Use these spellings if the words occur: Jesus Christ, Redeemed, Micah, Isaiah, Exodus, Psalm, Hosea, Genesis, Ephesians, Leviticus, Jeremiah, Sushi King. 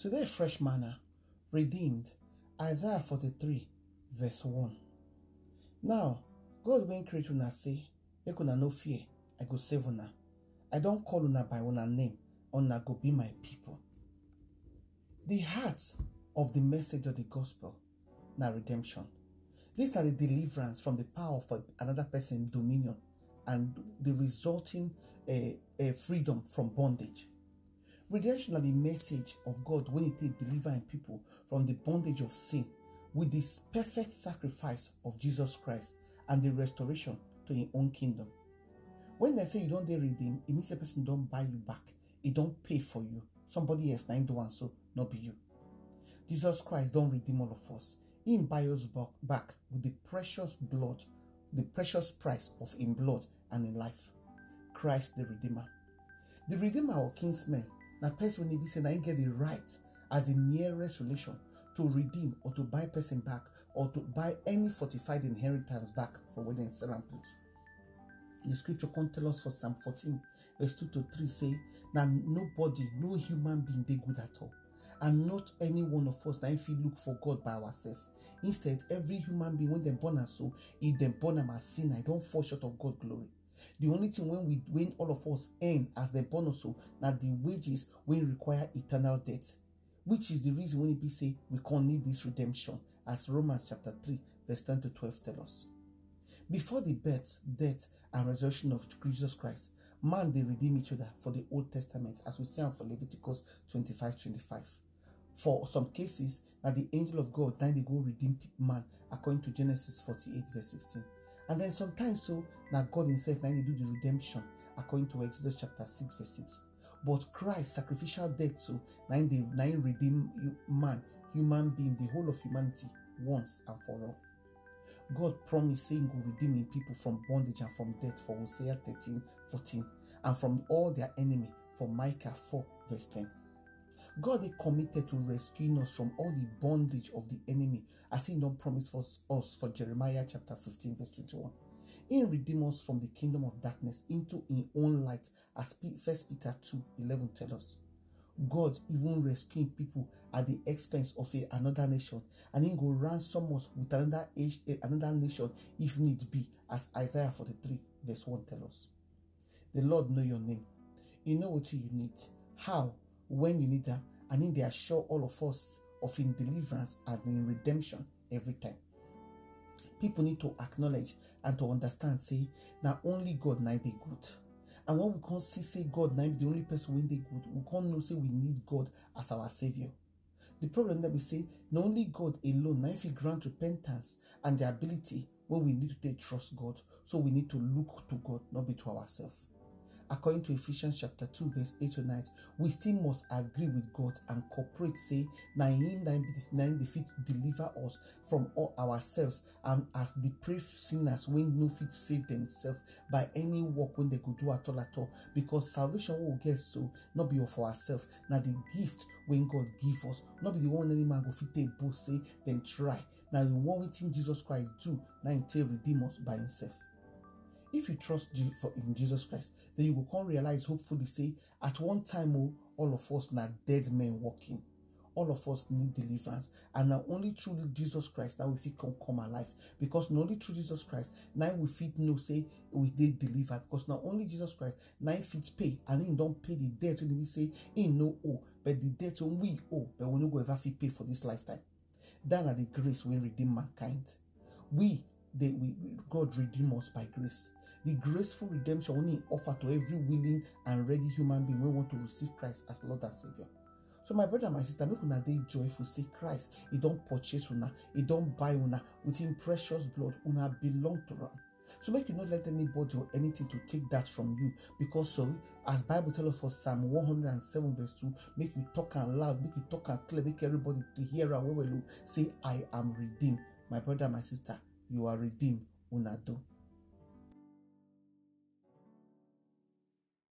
Today, fresh manna, redeemed, Isaiah 43, verse 1. Now, God when create una say, make una no fear, I go save una. I don't call una by una name, una go be my people. The heart of the message of the gospel, na redemption. This is the deliverance from the power of another person's dominion and the resulting freedom from bondage. Redemption is the message of God when it is delivering people from the bondage of sin with this perfect sacrifice of Jesus Christ and the restoration to his own kingdom. When they say you don't redeem, it means the person don't buy you back. It don't pay for you. Somebody else not do and so, not be you. Jesus Christ don't redeem all of us. He buy us back with the precious blood, the precious price of in blood and in life. Christ the Redeemer. The Redeemer or kinsman, na person when he say he get the right as the nearest relation to redeem or to buy person back or to buy any fortified inheritance back for when they sell and put. The scripture can tell us for Psalm 14, verse 2 to 3 say that nobody, no human being they good at all. And not any one of us that if we look for God by ourselves. Instead, every human being, when they born us so, if they born them as sin, I don't fall short of God's glory. The only thing when all of us end as they born us so, that the wages will require eternal death. Which is the reason when we say we can't need this redemption, as Romans chapter 3, verse 10 to 12 tell us. Before the birth, death, and resurrection of Jesus Christ, man they redeem each other for the Old Testament, as we say for Leviticus 25:25. For some cases, that the angel of God then they go redeem man, according to Genesis 48 verse 16. And then sometimes so that God himself then they do the redemption, according to Exodus chapter 6 verse 6. But Christ's sacrificial death so then they redeem man, human being, the whole of humanity once and for all. God promised saying go redeeming people from bondage and from death for Hosea 13:14 and from all their enemy for Micah 4 verse 10. God is committed to rescuing us from all the bondage of the enemy as he done promised us for Jeremiah chapter 15 verse 21. He redeemed us from the kingdom of darkness into his own light as 1 Peter 2:11 tells us. God even rescuing people at the expense of another nation, and he go ransom us with another nation if need be, as Isaiah 43 verse 1 tells us. The Lord know your name. He know what you need, how, when you need them, and he assure all of us of in deliverance and in redemption every time. People need to acknowledge and to understand, say, that only God na dey good. And when we can't see, say God, now the only person when they good, we can't know, say we need God as our Savior. The problem that we say, not only God alone, now if we grant repentance and the ability when we need to take trust God, so we need to look to God, not be to ourselves. According to Ephesians chapter 2, verse 8 to 9, we still must agree with God and cooperate, say, now him that fit deliver us from all ourselves and as depraved sinners when no fit save themselves by any work when they go do at all. Because salvation will get so, not be of ourselves. Now the gift when God give us, not be the one any man go fit take both say, then try. Now the one with him Jesus Christ do, now he take redeem us by himself. If you trust in Jesus Christ, then you will come realize, hopefully, say, at one time, all of us are dead men walking. All of us need deliverance. And now only through Jesus Christ that we fit come alive. Because not only through Jesus Christ, now we fit know, say, we did deliver. Because not only Jesus Christ, now he fit pay. And he don't pay the debt. And we say, he no owe. But the debt we owe, but we no go ever fit pay for this lifetime. That are the grace we redeem mankind. God redeem us by grace. The graceful redemption only offered to every willing and ready human being who want to receive Christ as Lord and Savior. So my brother and my sister, make una dey joyful, say Christ, he don't purchase una, he don't buy una, with him precious blood, una belong to him. So make you not let anybody or anything to take that from you, because so as Bible tells us for Psalm 107 verse 2, make you talk and loud, make you talk and clear, make everybody to hear and say, I am redeemed. My brother and my sister, you are redeemed, una do.